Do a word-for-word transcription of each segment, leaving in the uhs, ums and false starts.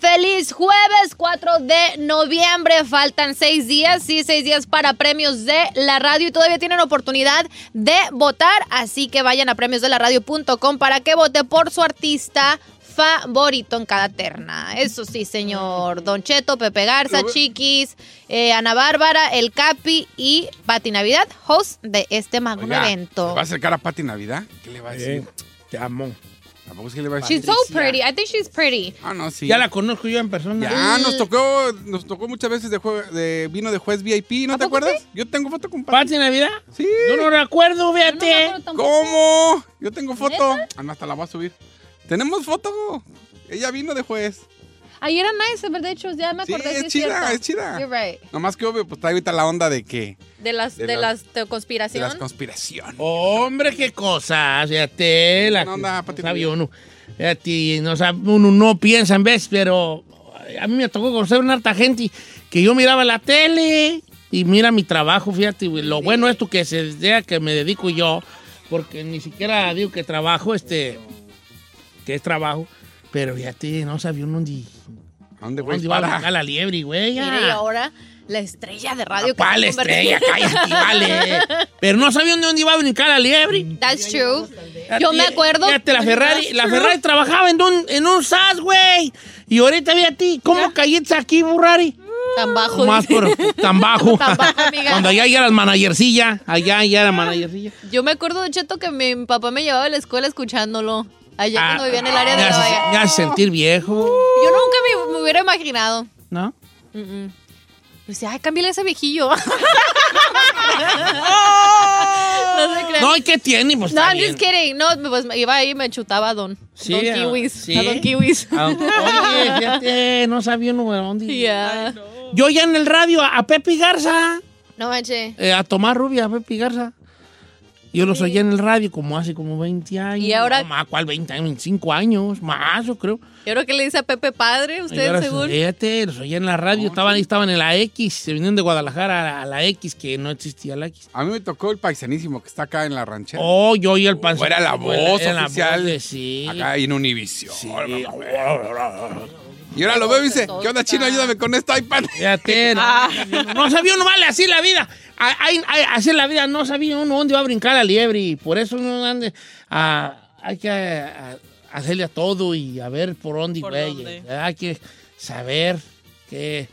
Feliz jueves cuatro de noviembre, faltan seis días, sí, seis días para Premios de la Radio y todavía tienen oportunidad de votar, así que vayan a premios de la radio punto com para que vote por su artista favorito en cada terna. Eso sí, señor Don Cheto, Pepe Garza, Chiquis, eh, Ana Bárbara, El Capi y Pati Navidad, host de este magno Oiga, evento. ¿Va a acercar a Pati Navidad? ¿Qué le va a decir? Eh, te amo. She's so pretty. I think she's pretty. Ah, no, sí. Ya la conozco yo en persona. Ya, nos tocó, nos tocó muchas veces de, jue, de vino de juez V I P, ¿no te acuerdas? Sí. Yo tengo foto con Pati. ¿Pati Navidad? Sí. Yo no recuerdo, fíjate. No ¿Cómo? Yo tengo foto. Ah, no, hasta la voy a subir. Tenemos foto. Ella vino de juez. Ahí era nice, de hecho, ya me acordé. Sí, es, es chida, cierto. es chida. You're right. Nomás que obvio, pues está ahorita la onda de que... De las de, de las de conspiración. De las conspiraciones. Hombre, qué cosas, fíjate. La, no, no, no sabía uno. Fíjate, no, uno no piensa en vez, pero a mí me tocó conocer una harta gente que yo miraba la tele y mira mi trabajo, fíjate. Lo sí. bueno es tú que se sea que me dedico yo, porque ni siquiera digo que trabajo, este, que es trabajo. Pero fíjate, no sabía uno dónde... ¿Dónde, güey? ¿Dónde iba a buscar la liebre, güey? Mira, y ahora... La estrella de radio. ¿Cuál la estrella? Cállate, vale. Pero no sabía dónde iba a brincar la liebre. That's true. Yo me acuerdo. Fíjate, la Ferrari, la Ferrari trabajaba en un, en un S A S, güey. Y ahorita vi a ti. ¿Cómo caíste aquí, Burrari? Tan bajo. Más por, tan bajo. Tan bajo, amiga. Cuando allá ya eras managercilla. Allá ya era managercilla. Yo me acuerdo, de Cheto, que mi papá me llevaba a la escuela escuchándolo. Allá ah, cuando vivía en el área de la Bahía. Me hace sentir viejo. Yo nunca me, me hubiera imaginado. ¿No? Mm-mm. Dice, ay, cámbiale ese viejillo. No se crean. No, ¿y qué tiene? Pues, no, I'm just kidding. No, pues iba ahí y me chutaba a Don, sí, don Kiwis. ¿Sí? A Don Kiwis. Oye, fíjate, no sabía uno de dónde. Yeah. Ay, no. Yo ya en el radio a, a Pepe Garza. No manches. Eh, a Tomás Rubia, a Pepe Garza. Yo los oía en el radio como hace como veinte años. ¿Y ahora? No, más, ¿cuál veinte años? veinticinco años, más yo creo. ¿Y ahora qué le dice a Pepe Padre? ¿Ustedes seguro? Fíjate, los oía en la radio, no, estaban ahí, sí. estaban en la X, se vinieron de Guadalajara a la X, que no existía la X. A mí me tocó el paisanísimo que está acá en la ranchera. Oh, yo oía el paisanísimo. Era la voz era oficial. La voz, sí. Acá en Univision. Sí. Y ahora lo veo y dice, ¿qué onda, Chino? Ayúdame con este iPad. Fíjate, ah. no sabía uno, vale, así la vida. Ay, ay, así en la vida no sabía uno dónde iba a brincar la liebre y por eso uno ande a, hay que a, a hacerle a todo y a ver por dónde y güey. Hay que saber que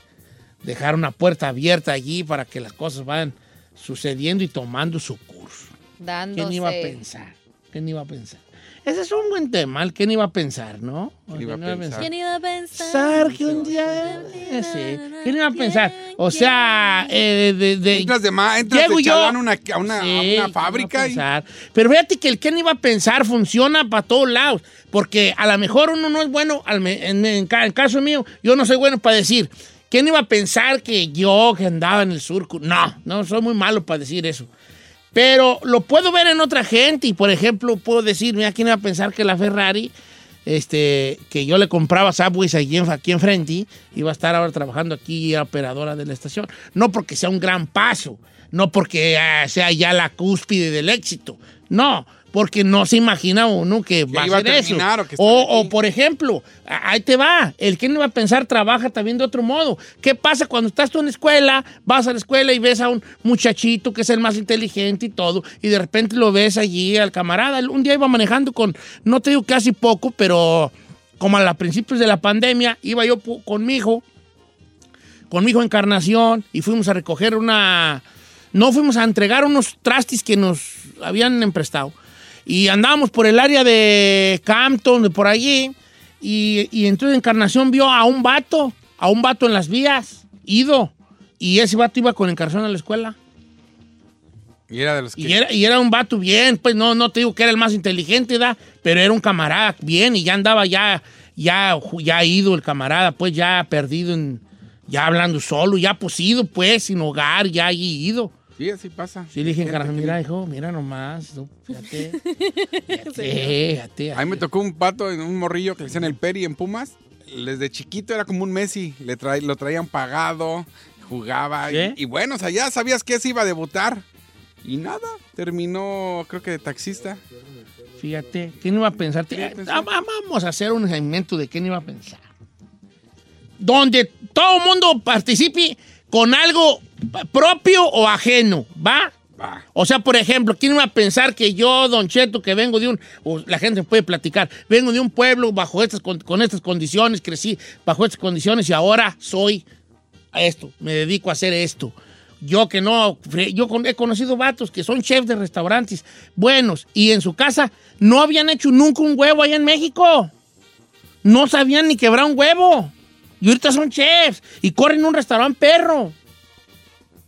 dejar una puerta abierta allí para que las cosas van sucediendo y tomando su curso. Dándose. ¿Quién iba a pensar? ¿Quién iba a pensar? Ese es un buen tema, el quién iba a pensar, ¿no? ¿Quién iba a pensar? ¿Quién iba a pensar que un día? Sí. ¿Quién iba a pensar? O sea, eh, de, de, entras de más, entras de chalán a una, una, sí, una fábrica. Y... Pero fíjate que el quién iba a pensar funciona para todos lados, porque a lo mejor uno no es bueno, en el caso mío, yo no soy bueno para decir, ¿quién iba a pensar que yo que andaba en el surco? No, no, soy muy malo para decir eso. Pero lo puedo ver en otra gente y, por ejemplo, puedo decir, mira, ¿quién iba a pensar que la Ferrari, este, que yo le compraba Subways aquí, en, aquí enfrente, iba a estar ahora trabajando aquí operadora de la estación? No porque sea un gran paso, no porque eh, sea ya la cúspide del éxito, no, porque no se imagina uno que, que va a ser eso. O, o, por ejemplo, ahí te va, el que no va a pensar trabaja también de otro modo. ¿Qué pasa cuando estás tú en la escuela, vas a la escuela y ves a un muchachito que es el más inteligente y todo, y de repente lo ves allí al camarada? Un día iba manejando con, no te digo casi poco, pero como a principios de la pandemia, iba yo con mi hijo, con mi hijo Encarnación, y fuimos a recoger una... No, fuimos a entregar unos trastis que nos habían emprestado. Y andábamos por el área de Campton, de por allí, y, y entonces Encarnación vio a un vato, a un vato en las vías, ido, y ese vato iba con Encarnación a la escuela. Y era de los que... Y era, y era un vato bien, pues no, no te digo que era el más inteligente, ¿da? Pero era un camarada bien, y ya andaba ya, ya, ya ido el camarada, pues ya perdido, en, ya hablando solo, ya posido, pues, sin hogar, ya ido. Sí, así pasa. Sí, le dije, Encarnación, mira, hijo, mira nomás, no, fíjate, fíjate, fíjate. A mí me tocó un pato, un morrillo que le hicieron el Peri en Pumas. Desde chiquito era como un Messi, le tra- lo traían pagado, jugaba. ¿Sí? Y, y bueno, o sea, ya sabías que se iba a debutar. Y nada, terminó, creo que de taxista. Fíjate, ¿quién iba a pensar? Fíjate, sí. Vamos a hacer un segmento de quién iba a pensar. Donde todo el mundo participe con algo propio o ajeno, ¿va? ¿va? O sea, por ejemplo, ¿quién iba a pensar que yo, Don Cheto, que vengo de un... O la gente puede platicar. Vengo de un pueblo bajo estas, con, con estas condiciones, crecí bajo estas condiciones y ahora soy a esto, me dedico a hacer esto. Yo que no... Yo he conocido vatos que son chefs de restaurantes buenos y en su casa no habían hecho nunca un huevo allá en México. No sabían ni quebrar un huevo. Y ahorita son chefs y corren un restaurante perro.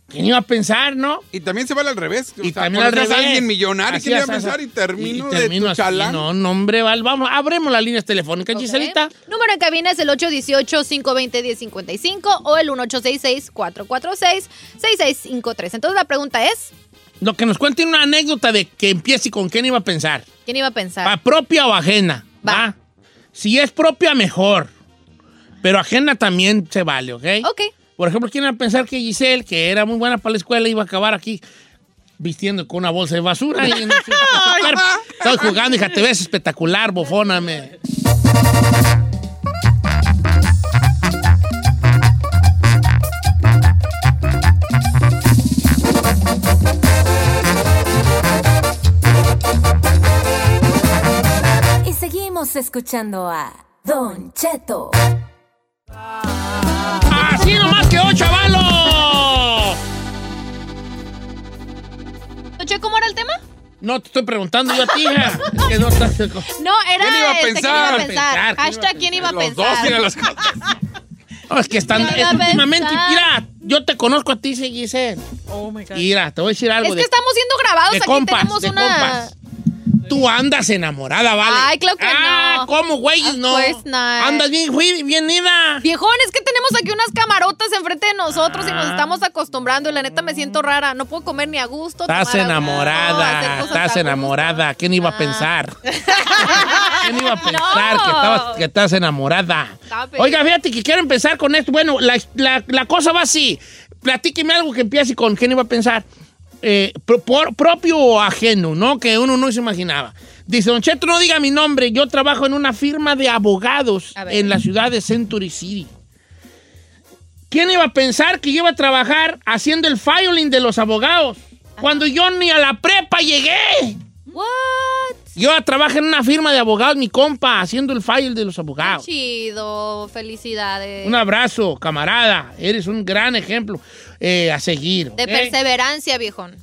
¿Quién iba a pensar, no? Y también se vale al revés. Y o sea, también al revés. Alguien millonario, ¿quién iba a pensar? Y termino, y, y termino de tu chalán. No, no, hombre, Val, vamos, abremos las líneas telefónicas, okay. Giselita. Número en cabina es el ocho uno ocho, cinco dos cero, uno cero cinco cinco o el uno ocho seis seis, cuatro cuatro seis, seis seis cinco tres. Entonces la pregunta es... Lo que nos cuente una anécdota de que empiece con quién iba a pensar. ¿Quién iba a pensar? ¿Va propia o ajena? Va. ¿Va? Si es propia, mejor. Pero ajena también se vale, ¿ok? Ok. Por ejemplo, ¿quién iba a pensar que Giselle, que era muy buena para la escuela, iba a acabar aquí vistiendo con una bolsa de basura? Y no sé, estoy jugando, hija, te ves espectacular, bofóname. Y seguimos escuchando a Don Cheto. ¡Así nomás quedó, chavalo! Oye, ¿cómo era el tema? No, te estoy preguntando yo a ti, hija. Es que no estás... No, era... ¿Quién iba a pensar? Este, ¿quién iba a pensar? Hashtag, ¿quién iba a pensar? Los dos tienen las... No, es que están... Últimamente, mira, yo te conozco a ti, Giselle. Oh, my God. Mira, te voy a decir algo. Es de, que estamos siendo grabados. De aquí compas, tenemos de una... compas. Tú andas enamorada, ¿vale? Ay, claro que ah, no. Ah, ¿cómo, güey? Ah, no. Pues, nah. Andas bien, güey, bien ida. Viejón, es que tenemos aquí unas camarotas enfrente de nosotros ah. y nos estamos acostumbrando. Y la neta me siento rara. No puedo comer ni a gusto. Estás enamorada. No, estás enamorada. Gusto. ¿Quién iba a pensar? ¿Quién iba a pensar no. que, estabas, que estás enamorada? Stop. Oiga, fíjate que quiero empezar con esto. Bueno, la, la, la cosa va así. Platíqueme algo que empiece con ¿quién iba a pensar? Eh, pro, por, propio o ajeno, ¿no? Que uno no se imaginaba. Dice, Don Cheto, no diga mi nombre. Yo trabajo en una firma de abogados en la ciudad de Century City. ¿Quién iba a pensar que yo iba a trabajar haciendo el filing de los abogados? Ajá. Cuando yo ni a la prepa llegué. What? Yo trabajo en una firma de abogados, mi compa, haciendo el file de los abogados. Qué chido, felicidades. Un abrazo, camarada. Eres un gran ejemplo eh, a seguir. De ¿eh? perseverancia, viejón.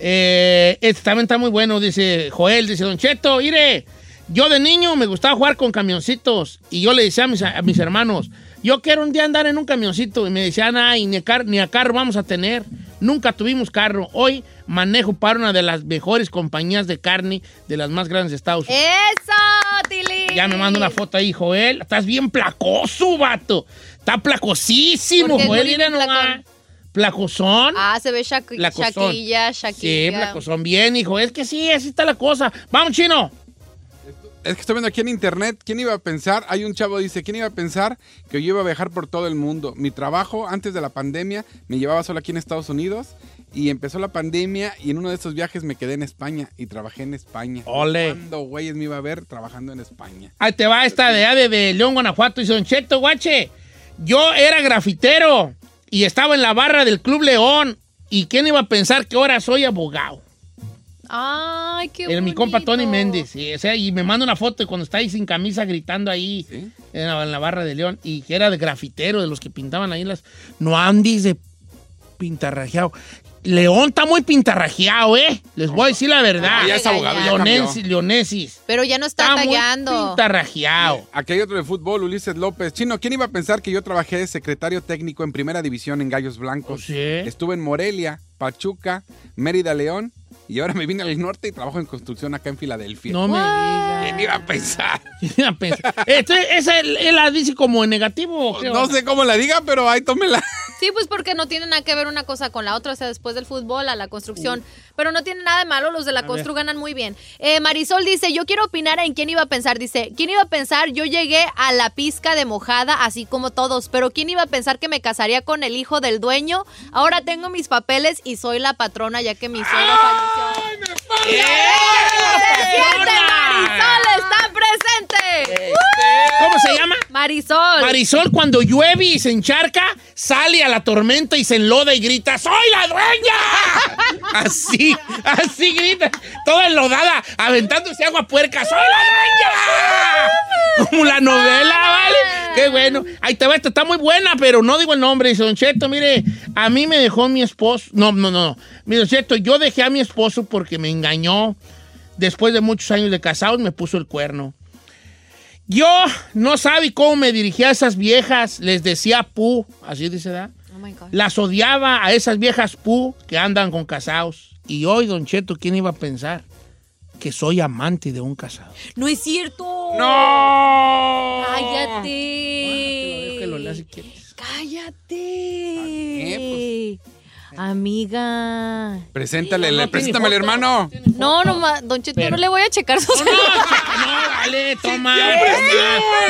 Eh, este también está muy bueno, dice Joel, dice Don Cheto, mire, yo de niño me gustaba jugar con camioncitos y yo le decía a mis, a mis hermanos, yo quiero un día andar en un camioncito y me decían, ay, ni a, car- ni a carro vamos a tener. Nunca tuvimos carro. Hoy manejo para una de las mejores compañías de carne de las más grandes de Estados Unidos. ¡Eso, Tilly! Ya me manda una foto ahí, Joel. Estás bien placoso, vato. Está placosísimo, Joel. Mira nomás. Placosón. Ah, se ve shaq- Shaquilla, Shaquilla. Sí, placosón. Bien, hijo. Es que sí, así está la cosa. ¡Vamos, Chino! Es que estoy viendo aquí en internet, ¿quién iba a pensar? Hay un chavo que dice, ¿quién iba a pensar que yo iba a viajar por todo el mundo? Mi trabajo antes de la pandemia me llevaba solo aquí en Estados Unidos y empezó la pandemia y en uno de esos viajes me quedé en España y trabajé en España. ¡Ole! ¿Cuándo, güeyes, me iba a ver trabajando en España? Ahí te va esta de de, de León, Guanajuato y Don Cheto, guache. Yo era grafitero y estaba en la barra del Club León. ¿Y quién iba a pensar que ahora soy abogado? ¡Ay, qué bonito! Mi compa Tony Méndez. Sí, o sea, y me manda una foto de cuando está ahí sin camisa gritando ahí, ¿sí?, en, la, en la barra de León. Y que era de grafitero, de los que pintaban ahí las... No andes de pintarrajeado. León está muy pintarrajeado, ¿eh? Les voy a decir la verdad. No, ya es abogado, ya Leonesis, Leonesis. Pero ya no está, está tallando. Muy pintarrajeado. Aquí hay otro de fútbol, Ulises López. Chino, ¿quién iba a pensar que yo trabajé de secretario técnico en Primera División en Gallos Blancos? Oh, ¿sí? Estuve en Morelia, Pachuca, Mérida, León. Y ahora me vine al norte y trabajo en construcción acá en Filadelfia. No me digas. ¿Quién iba a pensar? ¿Quién iba a pensar? ¿Esa él la dice como en negativo o qué? No sé cómo la diga, pero ahí tómela. Sí, pues porque no tiene nada que ver una cosa con la otra. O sea, después del fútbol a la construcción. Uh. Pero no tiene nada de malo. Los de la constru ganan muy bien. Eh, Marisol dice, yo quiero opinar en quién iba a pensar. Dice, ¿quién iba a pensar? Yo llegué a la pizca de mojada, así como todos. Pero ¿quién iba a pensar que me casaría con el hijo del dueño? Ahora tengo mis papeles y soy la patrona, ya que mi suegro falleció. ¡Ay, me falta! ¡Marisol está presente! ¡Uh! ¿Cómo se llama? Marisol. Marisol, cuando llueve y se encharca, sale a la tormenta y se enloda y grita, ¡soy la dueña! Así, así grita, toda enlodada, aventándose agua puerca, ¡soy la dueña! Como la novela, ¿vale? Qué bueno. Ahí te va, esta está muy buena, pero no digo el nombre. Dice, Don Cheto, mire, a mí me dejó mi esposo. No, no, no. Mire, Don Cheto, yo dejé a mi esposo porque me engañó. Después de muchos años de casados, me puso el cuerno. Yo no sabía cómo me dirigía a esas viejas. Les decía pu, así dice, ¿verdad? Oh my God. Las odiaba a esas viejas pu que andan con casados. Y hoy, Don Cheto, ¿quién iba a pensar que soy amante de un casado? ¡No es cierto! ¡No! ¡Cállate! Bueno, lo si ¡cállate! Pues. Amiga. Preséntale, no, no, preséntame al hermano. No, no, Don Cheto, no le voy a checar sus... No, no, no, dale, toma.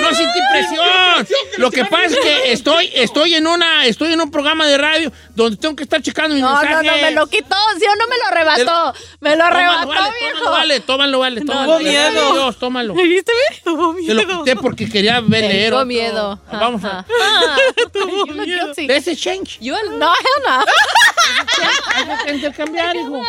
No sentí presión. Lo que pasa es que estoy, estoy en una, estoy en un programa de radio donde tengo que estar checando mis no, mensajes. No, no, me lo quitó, sí o no me lo arrebató. Me lo arrebató, vale, viejo. Vale, tómalo, vale, tómalo. Me dio miedo. Dios, tómalo. ¿Me viste bien? Me miedo. Te lo quité porque quería ver leer. Tengo miedo. Vamos a... Tuvo miedo. ¿Ves el change? Yo no, no. Hay que intercambiar, hijo. No.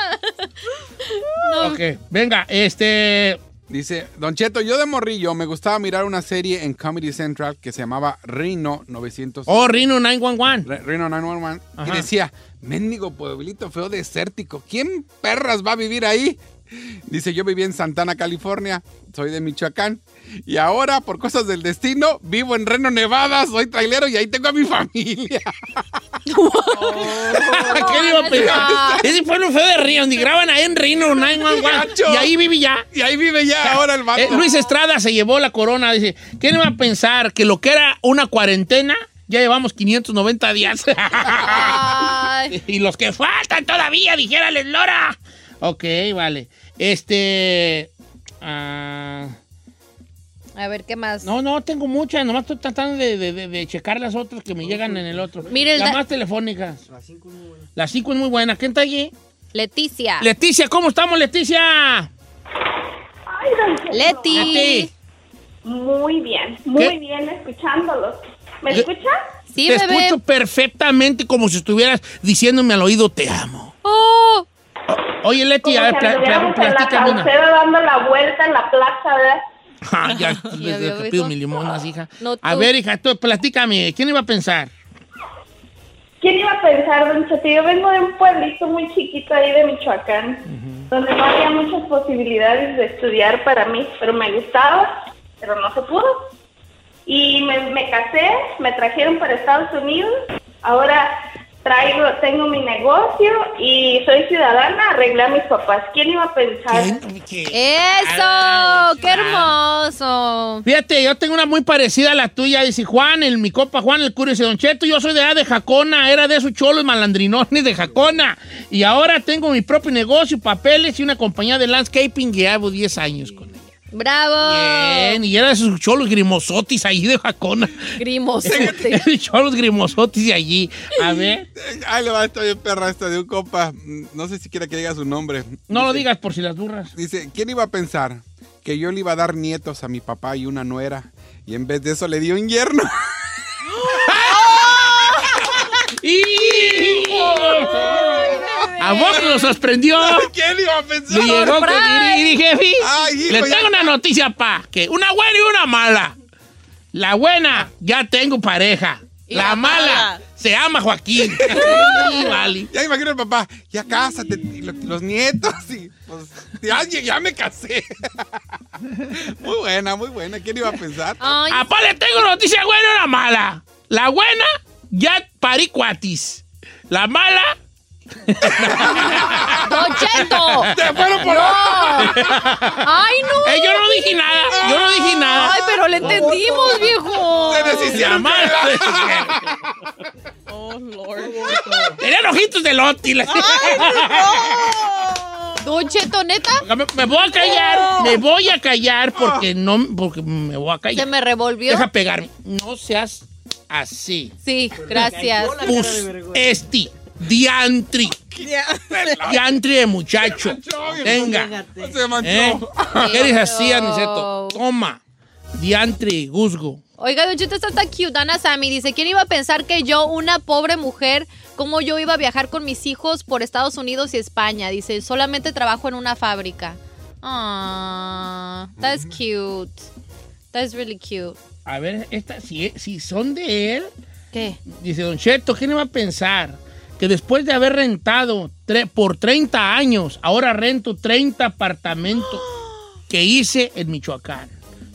Ok, venga, este... Dice, Don Cheto, yo de morrillo me gustaba mirar una serie en Comedy Central que se llamaba Rino novecientos. Oh, Rino nueve once. Re- Rino nueve once. Ajá. Y decía, mendigo pueblito feo desértico, ¿quién perras va a vivir ahí? Dice, yo viví en Santana, California, soy de Michoacán. Y ahora, por cosas del destino, vivo en Reno, Nevada, soy trailero y ahí tengo a mi familia. Oh, ¿qué iba a pensar? Ese pueblo feo de Río, donde graban ahí en Reno, nueve once, y ahí vive ya. Y ahí vive ya ahora el vato. Eh, Luis Estrada se llevó la corona, dice, ¿quién iba a pensar que lo que era una cuarentena, ya llevamos quinientos noventa días? Y los que faltan todavía, dijera la Lora. Ok, vale. Este... Uh... A ver, ¿qué más? No, no, tengo muchas. Nomás estoy tratando de, de, de, de checar las otras que me llegan en el otro. Mire, las la... más telefónicas. Las cinco es muy buena. Las cinco es muy buena. ¿Quién está allí? Leticia. Leticia, ¿cómo estamos, Leticia? Ay, don Leti. Leti. Muy bien, muy ¿qué? Bien escuchándolos. ¿Me escuchas? Sí, te bebé. Escucho perfectamente como si estuvieras diciéndome al oído, te amo. Oh. O, oye, Leti, a ver, pl- pl- platícame una. Se va dando la vuelta en la plaza, ¿verdad? Ah, ya, desde que pido mi limonas, hija. No, a ver, hija, tú, platícame, ¿quién iba a pensar? ¿Quién iba a pensar, Don Cheto? Yo vengo de un pueblito muy chiquito ahí de Michoacán, uh-huh, donde no había muchas posibilidades de estudiar para mí, pero me gustaba, pero no se pudo. Y me, me casé, me trajeron para Estados Unidos, ahora... Traigo, tengo mi negocio y soy ciudadana, arreglé a mis papás. ¿Quién iba a pensar? ¿Qué? ¿Qué? ¡Eso! ¡Qué hermoso! Fíjate, yo tengo una muy parecida a la tuya. Dice Juan, el mi copa Juan, el cura, dice, Don Cheto, yo soy de allá de Jacona, era de esos cholos malandrinones de Jacona. Y ahora tengo mi propio negocio, papeles y una compañía de landscaping que llevo diez años con ella. ¡Bravo! Bien, y era de sus cholos grimosotis ahí de Jacona. Grimosotis. Cholos grimosotis de allí. A ver. Ahí le va, está bien perra esta de un compa. No sé siquiera que diga su nombre. No dice, lo digas por si las burras. Dice, ¿quién iba a pensar que yo le iba a dar nietos a mi papá y una nuera? Y en vez de eso le dio un yerno. ¡A vos lo sorprendió! ¿Quién iba a pensar? Y llegó con Iri, jefe. Ay, le tengo ya una noticia, pa. Que una buena y una mala. La buena, ya tengo pareja. La, la mala, mala, se ama Joaquín. Sí, vale. Ya imagino el papá, ya cásate, los, los nietos. Y, pues, ya, ya me casé. Muy buena, muy buena. ¿Quién iba a pensar? Apá, le tengo noticia buena y una mala. La buena, ya parí cuatis. La mala... ¡Don Cheto! ¡Te fueron por ahí! ¡Ay, no! Eh, yo no dije nada, yo no dije nada. ¡Ay, pero le entendimos, oh, viejo! ¡Se deshicieron! ¡Oh, Lord! ¡Tenían ojitos de Lotti! ¡Ay, no! ¡Don Cheto, neta! Me, me voy a callar, oh. me voy a callar porque no, porque me voy a callar. Se me revolvió. Deja pegarme. No seas así. Sí, gracias. Pus esti. Diantri. Diantri de muchacho. Venga. Se manchó. ¿Eh? ¿Qué dices así, Aniceto? Toma. Diantri, guzgo. Oiga, Don Chito, está tan cute. Dana Sammy dice, ¿quién iba a pensar que yo, una pobre mujer, como yo iba a viajar con mis hijos por Estados Unidos y España? Dice, solamente trabajo en una fábrica. Aww, that's cute. That's really cute. A ver, esta, si, si son de él. ¿Qué? Dice, Don Cheto, ¿quién iba a pensar que después de haber rentado tre- por treinta años, ahora rento treinta apartamentos que hice en Michoacán,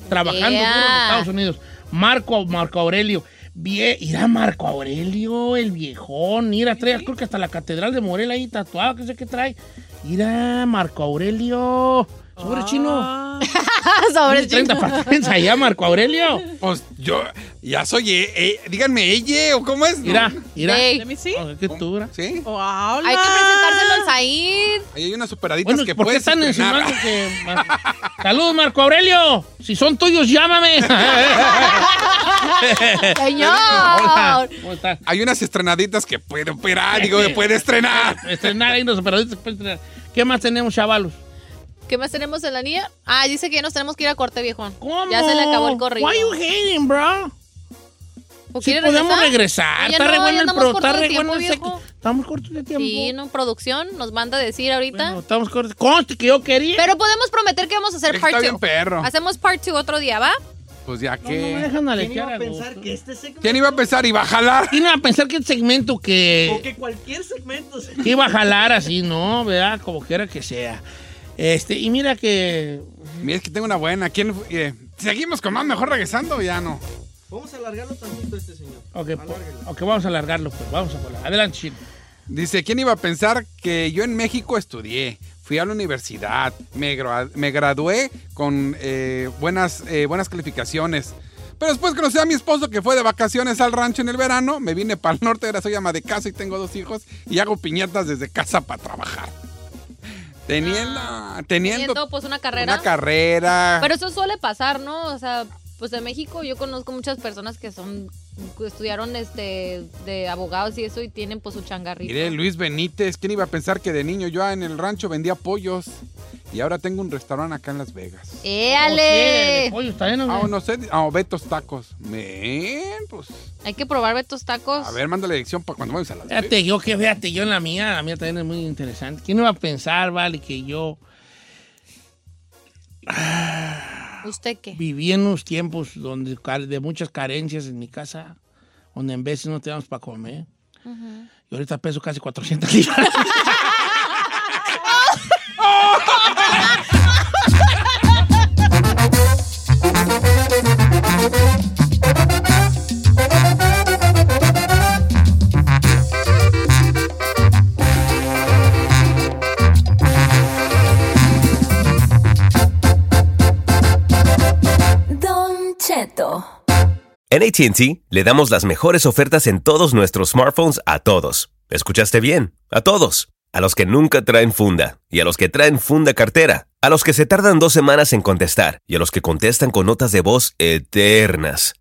trabajando yeah. duro en Estados Unidos? Marco, Marco Aurelio, vie- irá Marco Aurelio, el viejón, irá, trae, creo que hasta la Catedral de Morelia ahí tatuado, que sé qué trae, irá Marco Aurelio... Sobre chino. Sobre treinta chino. Allá, Marco Aurelio. Pues yo ya soy. Eh, eh, díganme, ¿ella o cómo es? Mira, mira. Let me see. Oh, qué dura. Sí. Wow, hay que presentárselos ahí. Ahí hay unas superaditas bueno, que ¿por puedes. ¿Por qué están estrenar? Insinuando que. Mar... Saludos, Marco Aurelio. Si son tuyos, llámame. Señor. Hola. ¿Cómo estás? Hay unas estrenaditas que pueden operar. Digo, que puede estrenar. Estrenar, hay unas superaditas que pueden estrenar. ¿Qué más tenemos, chavalos? ¿Qué más tenemos en la niña? Ah, dice que ya nos tenemos que ir a corte, viejón. ¿Cómo? Ya se le acabó el corrido. Why are you hating, bro? Si sí, podemos regresar. Está no, re bueno el pro, está re tiempo, bueno el sec- Estamos cortos de tiempo. Sí, no, producción nos manda a decir ahorita. Bueno, estamos cortos. Conste que yo quería. Pero podemos prometer que vamos a hacer está part two. Perro. Hacemos part two otro día, ¿va? Pues ya que... No, no me dejan alejar. ¿Quién iba a pensar que este segmento... ¿Quién iba a pensar? ¿Iba a jalar? ¿Quién iba a pensar que este segmento que... O que cualquier segmento... Se... Que iba a jalar así, ¿no? ¿Verdad? Como quiera que sea. Este, y mira que... Mira, es que tengo una buena. ¿Quién eh, seguimos con más? ¿Mejor regresando o ya no? Vamos a alargarlo tantito este señor. Ok, okay, vamos a alargarlo, pues. Vamos a volar. Adelante, Chino. Dice, ¿quién iba a pensar que yo en México estudié? Fui a la universidad. Me, gra- me gradué con eh, buenas, eh, buenas calificaciones. Pero después conocí a mi esposo que fue de vacaciones al rancho en el verano. Me vine para el norte, ahora soy ama de casa y tengo dos hijos. Y hago piñatas desde casa para trabajar. Teniendo, ah, teniendo, teniendo pues una carrera. Una carrera. Pero eso suele pasar, ¿no? O sea, pues de México yo conozco muchas personas que son estudiaron este de abogados y eso y tienen pues su changarrito. Mire, Luis Benítez, ¿quién iba a pensar que de niño yo en el rancho vendía pollos? Y ahora tengo un restaurante acá en Las Vegas. ¡Éale! Oh, sí, ah, no sé. Ah, oh, Betos Tacos. Bien, pues. Hay que probar Betos Tacos. A ver, mándale dirección para cuando vayas a Las Vegas. Fíjate, yo que fíjate, yo en la mía, la mía también es muy interesante. ¿Quién iba a pensar, vale, que yo... Ah, ¿usted qué? Viví en unos tiempos donde de muchas carencias en mi casa, donde en veces no teníamos para comer. Uh-huh. Y ahorita peso casi cuatrocientos libras. Don Cheto. En A T and T le damos las mejores ofertas en todos nuestros smartphones a todos. ¿Escuchaste bien? A todos. a los que nunca traen funda, y a los que traen funda cartera, a los que se tardan dos semanas en contestar, y a los que contestan con notas de voz eternas,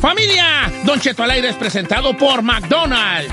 ¡Familia! Don Cheto al aire es presentado por McDonald's.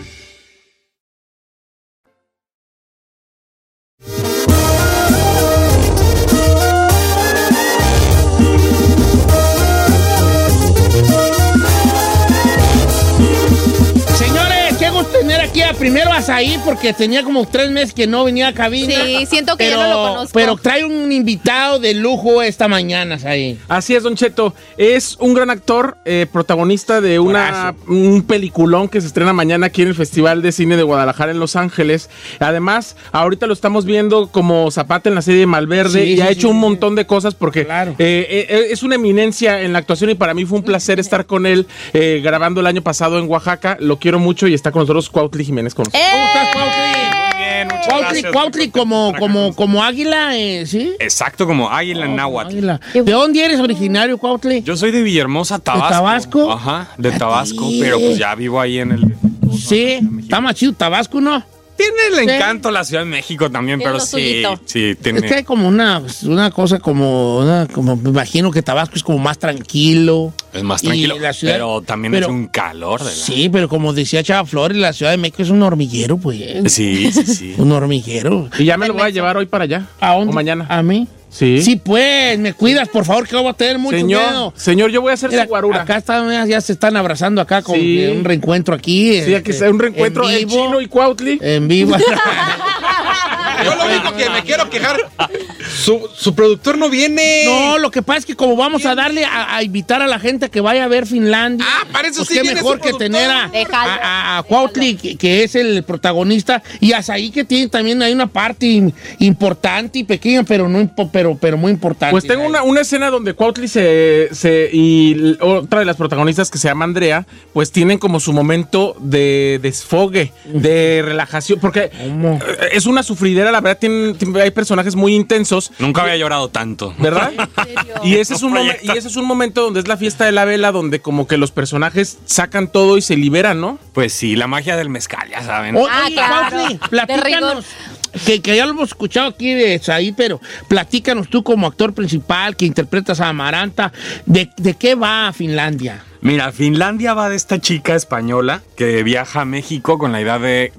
Primero Azaí, porque tenía como tres meses que no venía a cabina. Sí, siento que pero, ya no lo conozco. Pero trae un invitado de lujo esta mañana, Azaí. Así es, Don Cheto. Es un gran actor, eh, protagonista de una, un peliculón que se estrena mañana aquí en el Festival de Cine de Guadalajara en Los Ángeles. Además, ahorita lo estamos viendo como Zapata en la serie Malverde, sí, y sí, ha hecho sí, un sí, montón de cosas porque claro. eh, eh, es una eminencia en la actuación y para mí fue un placer estar con él eh, grabando el año pasado en Oaxaca. Lo quiero mucho y está con nosotros Cuautli Jiménez. ¿Cómo estás, Cuautli? Cuautli, Cuautli como, como, como águila, eh, ¿sí? Exacto, como águila en oh, náhuatl. Águila. ¿De dónde eres originario, Cuautli? Yo soy de Villahermosa, Tabasco. ¿De Tabasco? Ajá, de Tabasco, tí. Pero pues ya vivo ahí en el... Sí, está más chido Tabasco, ¿no? Tiene el sí. encanto la Ciudad de México también, pero sí, sí tiene. Es que hay como una, una cosa como, una, como, me imagino que Tabasco es como más tranquilo. Es más tranquilo, la ciudad, pero también pero, es un calor. De la... Sí, pero como decía Chava Flores, la Ciudad de México es un hormiguero, pues. Sí, sí, sí. Un hormiguero. Y ya me lo voy a llevar hoy para allá. ¿A dónde? O mañana. ¿A mí? Sí. Sí, pues, me cuidas, por favor, que voy a tener mucho señor, miedo. Señor, yo voy a hacer su guarura. Acá está, ya se están abrazando acá con sí. un reencuentro aquí. Sí, aquí está un reencuentro en vivo, el Chino y Cuautli. En vivo. Yo lo único que me quiero quejar, su, su productor no viene. No, lo que pasa es que como vamos a darle a, a invitar a la gente a que vaya a ver Finlandia. Ah, para eso pues sí qué viene mejor su que tener a, a, a Cuautli, que, que es el protagonista, y Azaí, que tiene también hay una parte importante y pequeña, pero no pero, pero muy importante. Pues tengo una, una escena donde Cuautli se, se y otra de las protagonistas que se llama Andrea, pues tienen como su momento de desfogue, de relajación, porque ¿cómo? Es una sufridera. La verdad, tienen, hay personajes muy intensos. Nunca había llorado tanto, ¿verdad? Y ese, es un momen, y ese es un momento donde es la fiesta de la vela, donde como que los personajes sacan todo y se liberan, ¿no? Pues sí, la magia del mezcal, ya saben. Oye, ah, claro. Cuautli, platícanos, que, que ya lo hemos escuchado aquí de Azaí, pero platícanos tú como actor principal que interpretas a Amaranta, ¿de, de qué va a Finlandia? Mira, Finlandia va de esta chica española que viaja a México con la idea de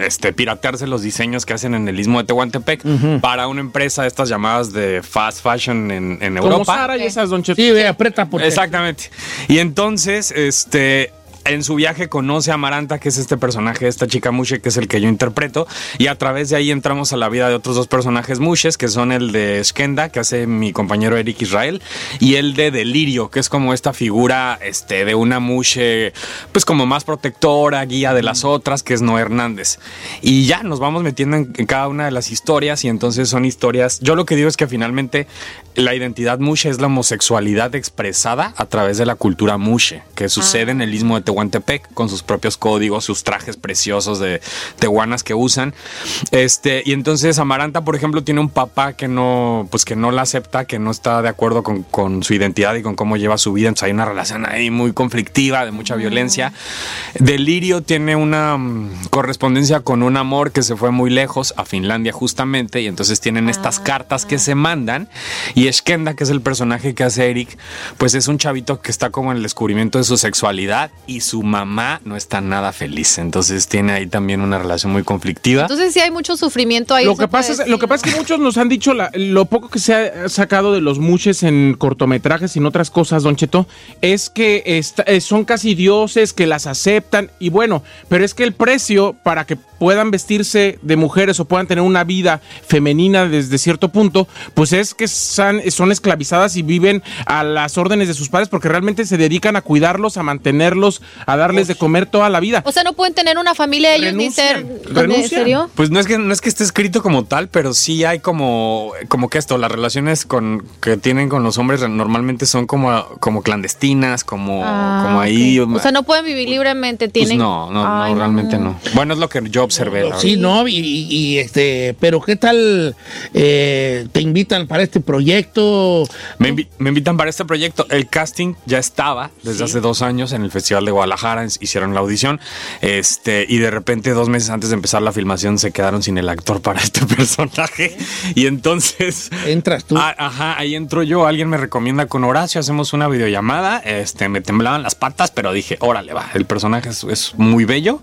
este, piratearse los diseños que hacen en el Istmo de Tehuantepec uh-huh. para una empresa de estas llamadas de fast fashion en, en Europa. Como Zara y esas, Don Cheto. Sí, aprieta por. Exactamente. Y entonces, este... en su viaje conoce a Amaranta, que es este personaje, esta chica Mushe, que es el que yo interpreto, y a través de ahí entramos a la vida de otros dos personajes Mushes, que son el de Skenda, que hace mi compañero Eric Israel, y el de Delirio, que es como esta figura este, de una Mushe, pues como más protectora, guía de las otras, que es Noé Hernández. Y ya nos vamos metiendo en, en cada una de las historias, y entonces son historias, yo lo que digo es que finalmente la identidad Mushe es la homosexualidad expresada a través de la cultura Mushe, que sucede ah. en el Istmo de Tehuantepec, con sus propios códigos, sus trajes preciosos de tehuanas que usan. Este, y entonces Amaranta, por ejemplo, tiene un papá que no, pues que no la acepta, que no está de acuerdo con, con su identidad y con cómo lleva su vida. Entonces hay una relación ahí muy conflictiva, de mucha violencia. Delirio tiene una correspondencia con un amor que se fue muy lejos, a Finlandia justamente, y entonces tienen ah. estas cartas que se mandan. Y Skenda, que es el personaje que hace Eric, pues es un chavito que está como en el descubrimiento de su sexualidad y su mamá no está nada feliz, entonces tiene ahí también una relación muy conflictiva. Entonces sí hay mucho sufrimiento ahí. Lo que pasa es, lo que pasa es que muchos nos han dicho la, lo poco que se ha sacado de los Mushes en cortometrajes y en otras cosas, Don Cheto, es que esta, son casi dioses que las aceptan y bueno, pero es que el precio para que puedan vestirse de mujeres o puedan tener una vida femenina desde cierto punto, pues es que san, son esclavizadas y viven a las órdenes de sus padres porque realmente se dedican a cuidarlos, a mantenerlos, a darles de comer toda la vida. O sea, no pueden tener una familia ellos ni ser... ¿En serio? Pues no es que no es que esté escrito como tal, pero sí hay como, como que esto, las relaciones con, que tienen con los hombres normalmente son como, como clandestinas, como, ah, como ahí... Okay. O sea, no pueden vivir libremente, tienen... Pues no, no, Ay, no realmente no. no. Bueno, es lo que yo observé. Sí, no, y, y este, pero ¿qué tal eh, te invitan para este proyecto? Me, invi- me invitan para este proyecto. El casting ya estaba desde sí. hace dos años en el Festival de Guadalajara, hicieron la audición, este, y de repente dos meses antes de empezar la filmación se quedaron sin el actor para este personaje, y entonces... Entras tú. A, ajá, ahí entro yo, alguien me recomienda con Horacio, hacemos una videollamada, este, me temblaban las patas, pero dije, órale, va, el personaje es, es muy bello,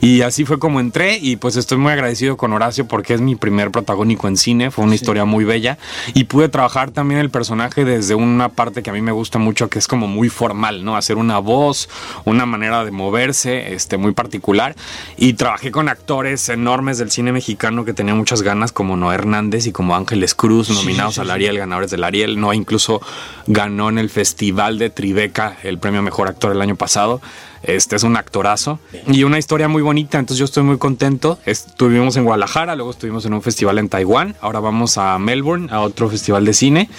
y así fue como entré. Y pues estoy muy agradecido con Horacio porque es mi primer protagónico en cine, fue una sí. historia muy bella y pude trabajar también el personaje desde una parte que a mí me gusta mucho, que es como muy formal, ¿no? Hacer una voz, una manera de moverse este, muy particular, y trabajé con actores enormes del cine mexicano que tenía muchas ganas, como Noé Hernández y como Ángeles Cruz, nominados sí, sí, sí. al Ariel, ganadores del Ariel. Noé incluso ganó en el Festival de Tribeca el premio Mejor Actor el año pasado. Este es un actorazo y una historia muy bonita, entonces yo estoy muy contento. Estuvimos en Guadalajara, luego estuvimos en un festival en Taiwán, ahora vamos a Melbourne, a otro festival de cine,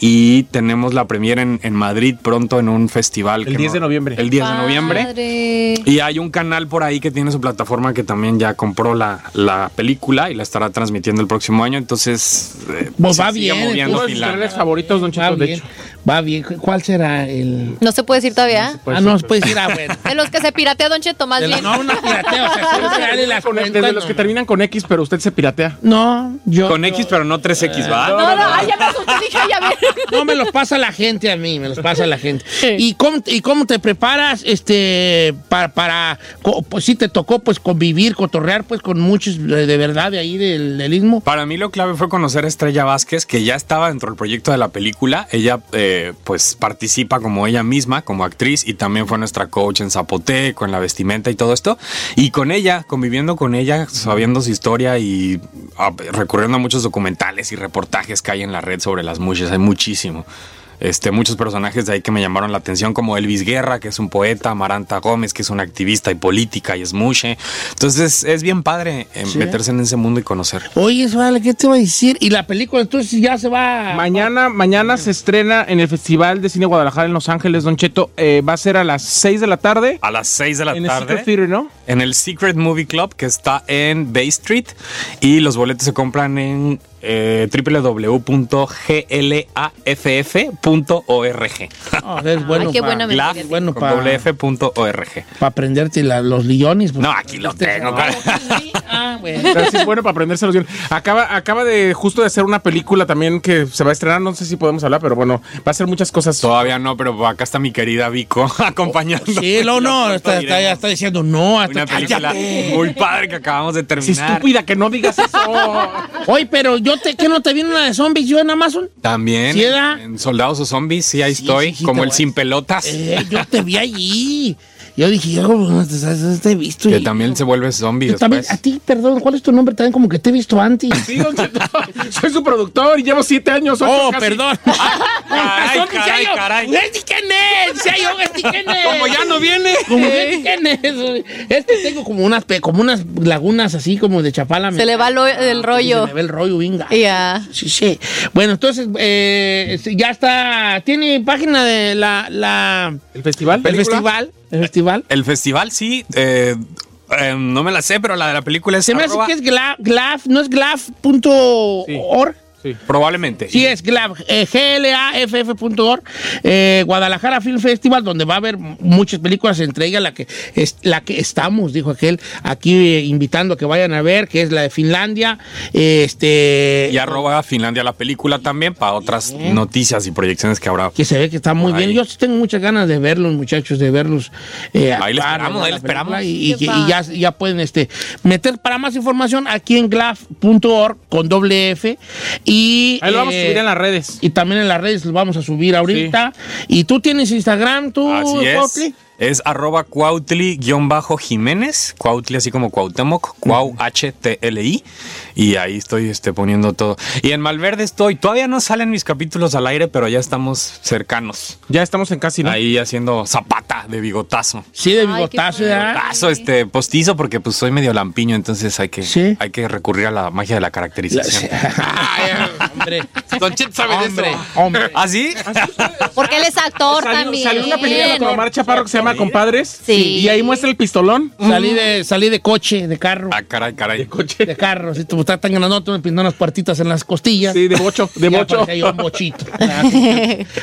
y tenemos la premiere en, en Madrid pronto en un festival. El que diez no, de noviembre. El diez Padre. de noviembre. Y hay un canal por ahí que tiene su plataforma que también ya compró la, la película y la estará transmitiendo el próximo año. Entonces, eh, pues va bien. Uno de sus canales favoritos, Don Cheto, de hecho. Va bien. ¿Cuál será el...? No se puede decir todavía. No puede ah, ser, no se puede decir. Ah, bueno. De los que se piratea, Don Cheto, más bien. No, no piratea. O sea, se las cuentas, desde no. los que terminan con X, pero usted se piratea. No, yo... Con yo, X, pero no tres X, ¿va? No, no, no, ay, ya me asusté, dije, ya me... No, me los pasa la gente a mí, me los pasa la gente. Sí. ¿Y cómo, y cómo te preparas este para, para pues, si te tocó pues convivir, cotorrear pues con muchos de verdad de ahí del, del Istmo? Para mí lo clave fue conocer a Estrella Vázquez, que ya estaba dentro del proyecto de la película. Ella eh, pues participa como ella misma, como actriz, y también fue nuestra coach en Zapoteco, en la vestimenta y todo esto. Y con ella, conviviendo con ella, sabiendo su historia y a, recurriendo a muchos documentales y reportajes que hay en la red sobre las Mushes. Hay muchos muchísimo. Este, muchos personajes de ahí que me llamaron la atención, como Elvis Guerra, que es un poeta, Amaranta Gómez, que es una activista y política y es mushe. Entonces, es bien padre sí. meterse en ese mundo y conocer. Oye, vale, ¿qué te iba a decir? Y la película, entonces, ya se va... Mañana, mañana sí. se estrena en el Festival de Cine Guadalajara en Los Ángeles, Don Cheto. Eh, va a ser a las seis de la tarde. A las seis de la en tarde. En el Secret Theater, ¿no? En el Secret Movie Club, que está en Bay Street. Y los boletos se compran en... Eh, doble u doble u doble u punto glaff punto org. Oh, es bueno. Ay, qué bueno, glaff, bueno para doble u efe punto org. Para aprenderte la, los guiones. No, aquí los tengo. No. Ah, bueno. Pero sí es bueno para aprenderse los guiones. Acaba, acaba de justo de hacer una película también que se va a estrenar. No sé si podemos hablar, pero bueno, va a ser muchas cosas. Todavía no, pero acá está mi querida Vico acompañando. Sí, no, no. Está, está, ya está diciendo no. Hasta una película muy padre que acabamos de terminar. Es estúpida que no digas eso. Oye, pero yo. Te, ¿Qué no te viene una de zombies yo en Amazon? También. ¿Sí era? En Soldados o Zombies, sí, ahí sí, estoy, sí, sí, como el ves. Sin pelotas. Eh, yo te vi allí. Yo dije, yo no te he visto. Que también se vuelve zombie después. También, a ti, perdón, ¿cuál es tu nombre? También como que te he visto antes. Sí, don Cheto, soy su productor y llevo siete años. Oh, casi. Perdón. Ay, ay, caray, caray. ¿Quién es? ¿Quién es? Como ya no viene. Como ¿quién es? Este tengo como unas, como unas lagunas así como de chapala. Se le va lo, el rollo. Se le va el rollo, venga. Ya. Sí, sí. Bueno, entonces, eh, ya está. ¿Tiene página de la, la... ¿El festival? ¿El festival? ¿El festival? El festival, sí. Eh, eh, no me la sé, pero la de la película es... Se me hace que es glaf, glaf, ¿no es glaf punto org? Sí, sí, probablemente. Sí, es glaf, eh, G L A F F punto org, eh, Guadalajara Film Festival, donde va a haber muchas películas, entre ellas la que, es, la que estamos, dijo aquel, aquí eh, invitando a que vayan a ver, que es la de Finlandia. Eh, este, y arroba Finlandia la película también, para otras bien. Noticias y proyecciones que habrá. Que se ve que está muy bien. Ahí. Yo tengo muchas ganas de verlos, muchachos, de verlos. Eh, ahí les esperamos, ahí les esperamos. Y, y, y ya, ya pueden este, meter para más información aquí en glaf punto org con doble F. Y, ahí lo vamos eh, a subir en las redes. Y también en las redes lo vamos a subir ahorita. Sí. Y tú tienes Instagram, tú, así es. Cuautli. Es arroba cuautli-jiménez. Cuautli, así como Cuauhtémoc. Cuau, H T L I. Y ahí estoy este, poniendo todo. Y en Malverde estoy. Todavía no salen mis capítulos al aire, pero ya estamos cercanos. Ya estamos en casi, ¿no? Ahí haciendo zapata de bigotazo. Sí, de bigotazo. Ay, de bigotazo, este, postizo, porque pues soy medio lampiño, entonces hay que, ¿sí? hay que recurrir a la magia de la caracterización. Ay, hombre. Don Chet sabe de eso. Hombre. ¿Ah, sí? Porque él es actor salió, también. Salió una película de Omar Chaparro que se llama Compadres, sí. Y ahí muestra el pistolón. Salí de, salí de coche, de carro. Ah, caray, caray. De coche. De carro. Si te gustaba tan ganando, me pintaron las partitas en las costillas. Sí, de bocho, de bocho. Yo un bochito.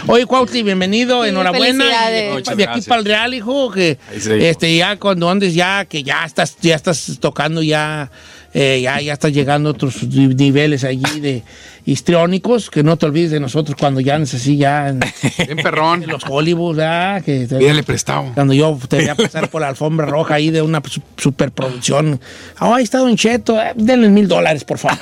Oye, Cuautli, bienvenido, sí, enhorabuena. Muchas de aquí gracias. Para el real, hijo, que este, ya cuando andes ya, que ya estás, ya estás tocando ya. Eh, ya, ya estás llegando a otros niveles allí de histriónicos, que no te olvides de nosotros cuando ya andes así, ya en, en perrón. En los Hollywood, ya, que le prestado. Cuando yo te voy a pasar por la alfombra roja ahí de una superproducción. Ah, oh, ahí está Don Cheto, eh, denle mil dólares, por favor.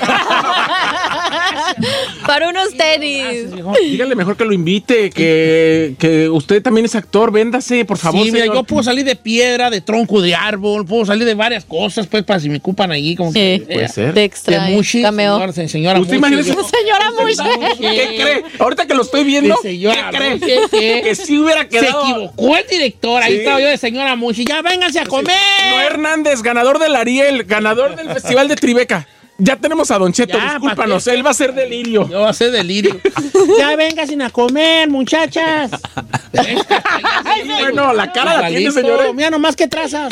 Para unos tenis. Dígale mejor que lo invite, que, que usted también es actor, véndase, por favor. Sí, mira, yo puedo salir de piedra, de tronco de árbol, puedo salir de varias cosas, pues, para si me ocupan ahí, como sí. que... Puede eh, ser. De extra. De Mushi, cameo. Señora, señora ¿usted Mushi. Imagínese, señora Mushi. ¿Qué cree? Ahorita que lo estoy viendo, señora, ¿qué cree? ¿Qué, qué? Que sí hubiera quedado... Se equivocó el director, ahí sí. estaba yo de señora Mushi. ¡Ya, vénganse a comer! No, Hernández, ganador del Ariel, ganador del Festival de Tribeca. Ya tenemos a Don Cheto, ya, discúlpanos, él va a ser delirio. Yo va a ser delirio. Ya venga sin a comer, muchachas. Bueno, la cara la tiene, señores. Mira nomás que trazas.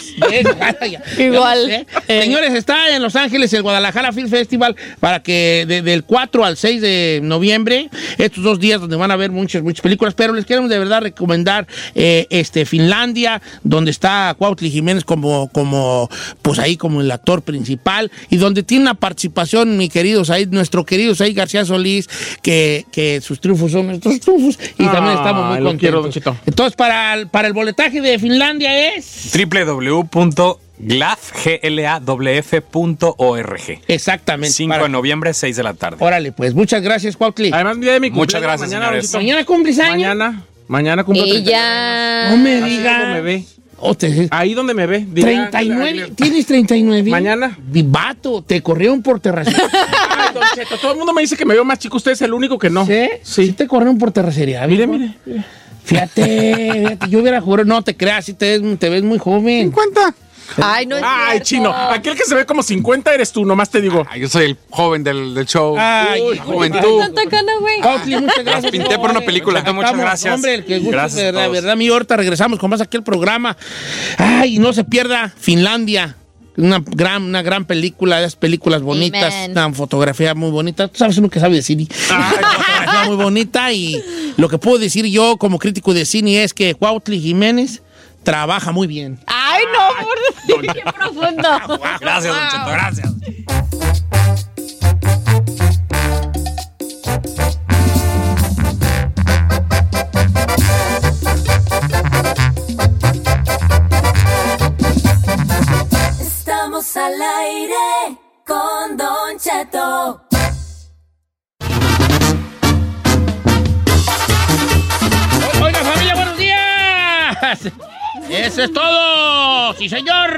Igual. ¿Eh? Eh. Señores, está en Los Ángeles el Guadalajara Film Festival para que de, del cuatro al seis de noviembre, estos dos días donde van a ver muchas, muchas películas, pero les queremos de verdad recomendar eh, este Finlandia, donde está Cuautli Jiménez como, como, pues ahí como el actor principal y donde tiene una parte participación, mi querido Said, nuestro querido Said García Solís, que, que sus triunfos son nuestros triunfos y ah, también estamos muy contentos. Quiero, Don Cheto. Entonces, para el, para el boletaje de Finlandia es... doble u doble u doble u punto glaf punto org. Exactamente. cinco de noviembre, seis de la tarde. Órale, pues, muchas gracias, Cuautli. Además, día de mi cumpleaños. Muchas gracias, mañana, mañana cumples años. Mañana, mañana cumplo treinta y nueve. No me digas. Te, ahí donde me ve. Dirá, treinta y nueve, tienes treinta y nueve. Mañana. Vato, te corrieron por terracería. Ay, Don Cheto, todo el mundo me dice que me veo más chico, usted es el único que no. ¿Sí? Sí, sí te corrieron por terracería. Mire, mire. Fíjate, fíjate, yo hubiera jurado, no te creas, si te, te ves muy joven. cincuenta. Ay, no es Ay, cierto. Chino, aquel que se ve como cincuenta eres tú, nomás te digo. Ay, yo soy el joven del, del show. Ay, Uy, juventud. Cuautli, muchas gracias. Las pinté por una película. Estamos, muchas gracias. Hombre, el que guste, gracias de verdad, verdad, mi horta, regresamos con más aquí el programa. Ay, no se pierda Finlandia. Una gran, una gran película, esas películas bonitas, Amen. Una fotografía muy bonita. Tú sabes lo que sabe de cine. Ay, fotografía muy bonita y lo que puedo decir yo como crítico de cine es que Cuautli Jiménez trabaja muy bien. ¡Ay, no! Ay, ¡qué don... profundo! Gracias, Don Cheto, gracias. Estamos al aire con Don Cheto. Oiga, familia, buenos días. ¡Eso es todo! ¡Sí, señor!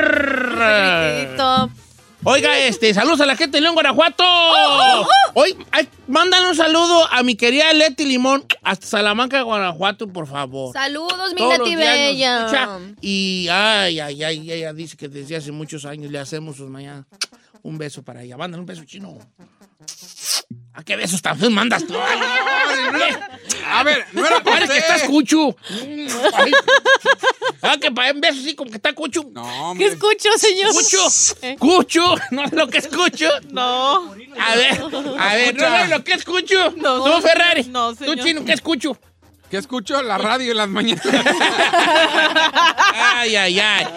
Oiga, este, saludos a la gente de León, Guanajuato. Oh, oh, oh. Hoy, ay, mándale un saludo a mi querida Leti Limón, hasta Salamanca, Guanajuato, por favor. Saludos, mi Leti bella. Y ay, ay, ay, ella dice que desde hace muchos años le hacemos sus mañanas. Un beso para ella. Mándale un beso, chino. ¿A qué besos tan feos mandas tú? A ver, no era para que estás cucho. Ah, que para un beso sí, como que está cucho. No, hombre. ¿Qué escucho, señor? ¿Cucho? ¿Eh? ¿Cucho? ¿No es lo que escucho? No. A ver, a ver, ¿no es lo que escucho? No. ¿Tú, Ferrari? No, señor. ¿Tú, Chino, qué escucho? ¿Qué escucho? La radio en las mañanas. Ay, ay, ay.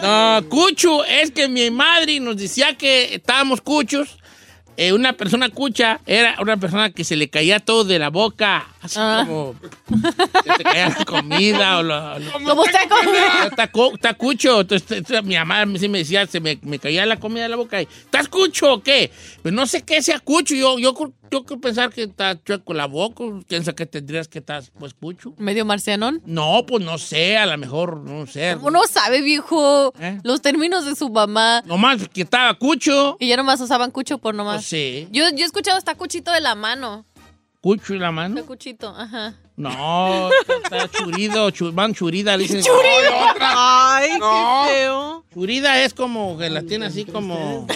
No, cucho, es que mi madre nos decía que estábamos cuchos. Eh, una persona cucha era una persona que se le caía todo de la boca. Así ah. como se te caía la comida o lo, lo, ¿Cómo está comida? Está, está cucho. Entonces, entonces, mi mamá sí me decía, se me, me caía la comida de la boca. Y, ¿estás cucho o qué? Pues no sé qué sea cucho. Yo, yo, yo creo pensar que está chueco la boca. Piensa que tendrías que estar pues cucho. ¿Medio marcianón? No, pues no sé. A lo mejor, no sé. ¿Cómo no sabe, viejo? ¿Eh? Los términos de su mamá. Nomás que estaba cucho. Y ya nomás usaban cucho por nomás. Pues, sí. Yo, yo he escuchado hasta cuchito de la mano. ¿Cucho de la mano? Está cuchito, ajá. No, está churido, chur, man, churida. Le dicen, ¡churida! No, otra. ¡Ay, no. Qué feo! Churida es como que la tiene así como...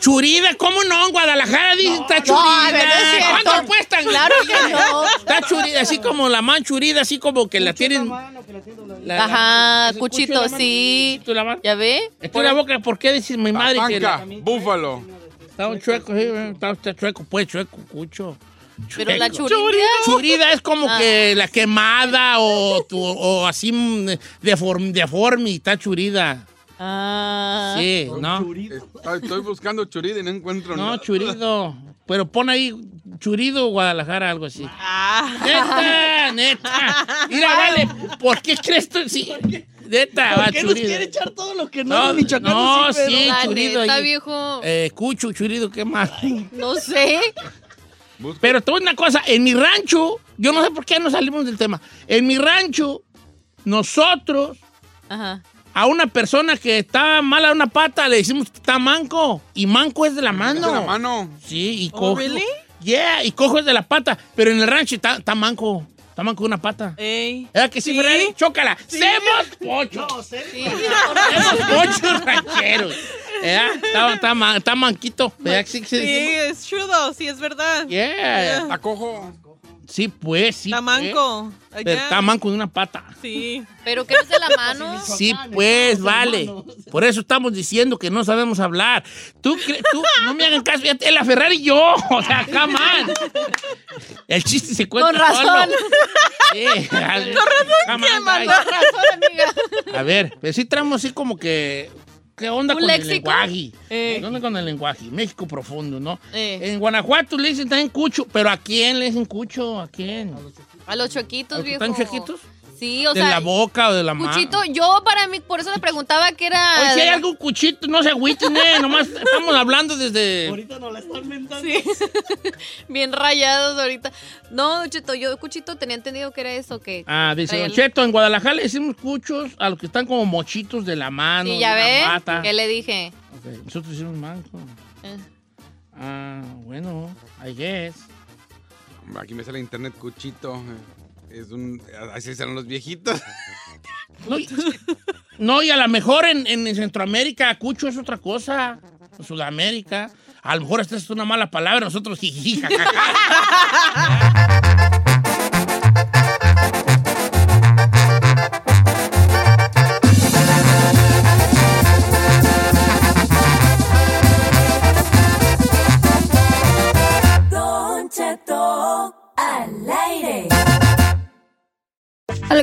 ¡Churida! ¿Cómo no? En Guadalajara dicen, no, está churida. No, no ¿cuánto apuestan? Claro que no. Está churida, así como la man churida, así como que cucho la tienen... La mano, que la tienen la, ajá, la, cuchito, la mano, sí. Cuchito la mano. ¿Ya ve? Estoy en la boca, ¿por qué dices mi madre que la... Búfalo. Está un chueco, sí, está, está chueco, pues chueco, cucho. Chueco. Pero la churida. Churida es como ah. que la quemada o, tu, o así deforme, deforme, está churida. Ah. Sí, ¿no? Churido. Estoy buscando churida y no encuentro no, nada. No, churido. Pero pon ahí churido Guadalajara, algo así. Ah. Neta, neta. Mira, vale, ¿por qué crees tú? Sí. Neta, ¿por qué nos quiere echar todo lo que no, no es Michoacán? No, sí, sí churido. Neta, viejo. Eh, cucho, churido, qué más. No sé. Pero te voy a una cosa, en mi rancho, yo no sé por qué no salimos del tema. En mi rancho, nosotros, ajá, a una persona que está mala de una pata le decimos que está manco. Y manco es de la mano. ¿De la mano? Sí, y cojo. Oh, ¿really? Yeah, y cojo es de la pata. Pero en el rancho está, está manco. Taman con una pata. Ey. ¿Era que sí, sí Ferrari? ¡Chócala! Sí. ¡Semos pochos! No, se... sí. ¡Semos pochos rancheros! Está, está, man, está manquito. Man, sí, es chudo. Sí, es verdad. Yeah. Está cojo. Sí, pues, sí. Está manco. Eh. Pero está manco de una pata. Sí. ¿Pero qué es de la mano? Sí, pues, vale. Por eso estamos diciendo que no sabemos hablar. Tú, tú no me hagan caso. Fíjate, la Ferrari y yo. O sea, come on. El chiste se cuenta. Con razón. Sí, con razón, qué mal. Con razón, amiga. A ver, pero sí traemos así como que... ¿Qué onda con el lenguaje? Eh. ¿Qué onda con el lenguaje? México profundo, ¿no? Eh. En Guanajuato le dicen también cucho, pero ¿a quién le dicen cucho? ¿A quién? A los chuequitos, viejo. ¿Están chuequitos? Sí, o sea. ¿De la boca o de la mano? Cuchito, yo para mí, por eso le preguntaba que era... Oye, si hay algún cuchito, no se agüiten, eh, nomás estamos hablando desde... Ahorita no la están mentando. Sí, bien rayados ahorita. No, Cheto, yo Cuchito tenía entendido que era eso, que... Ah, dice, traía... Cheto, en Guadalajara le decimos cuchos a los que están como mochitos de la mano, sí, ya de ves, la mata. ¿Qué le dije? Okay. Nosotros hicimos manco. Eh. Ah, bueno, I guess. Aquí me sale internet cuchito, eh. Es un, así serán los viejitos. No, y, no, y a lo mejor en, en Centroamérica, cucho es otra cosa. En Sudamérica. A lo mejor esta es una mala palabra. Nosotros jiji, jajaja. Don Cheto al aire.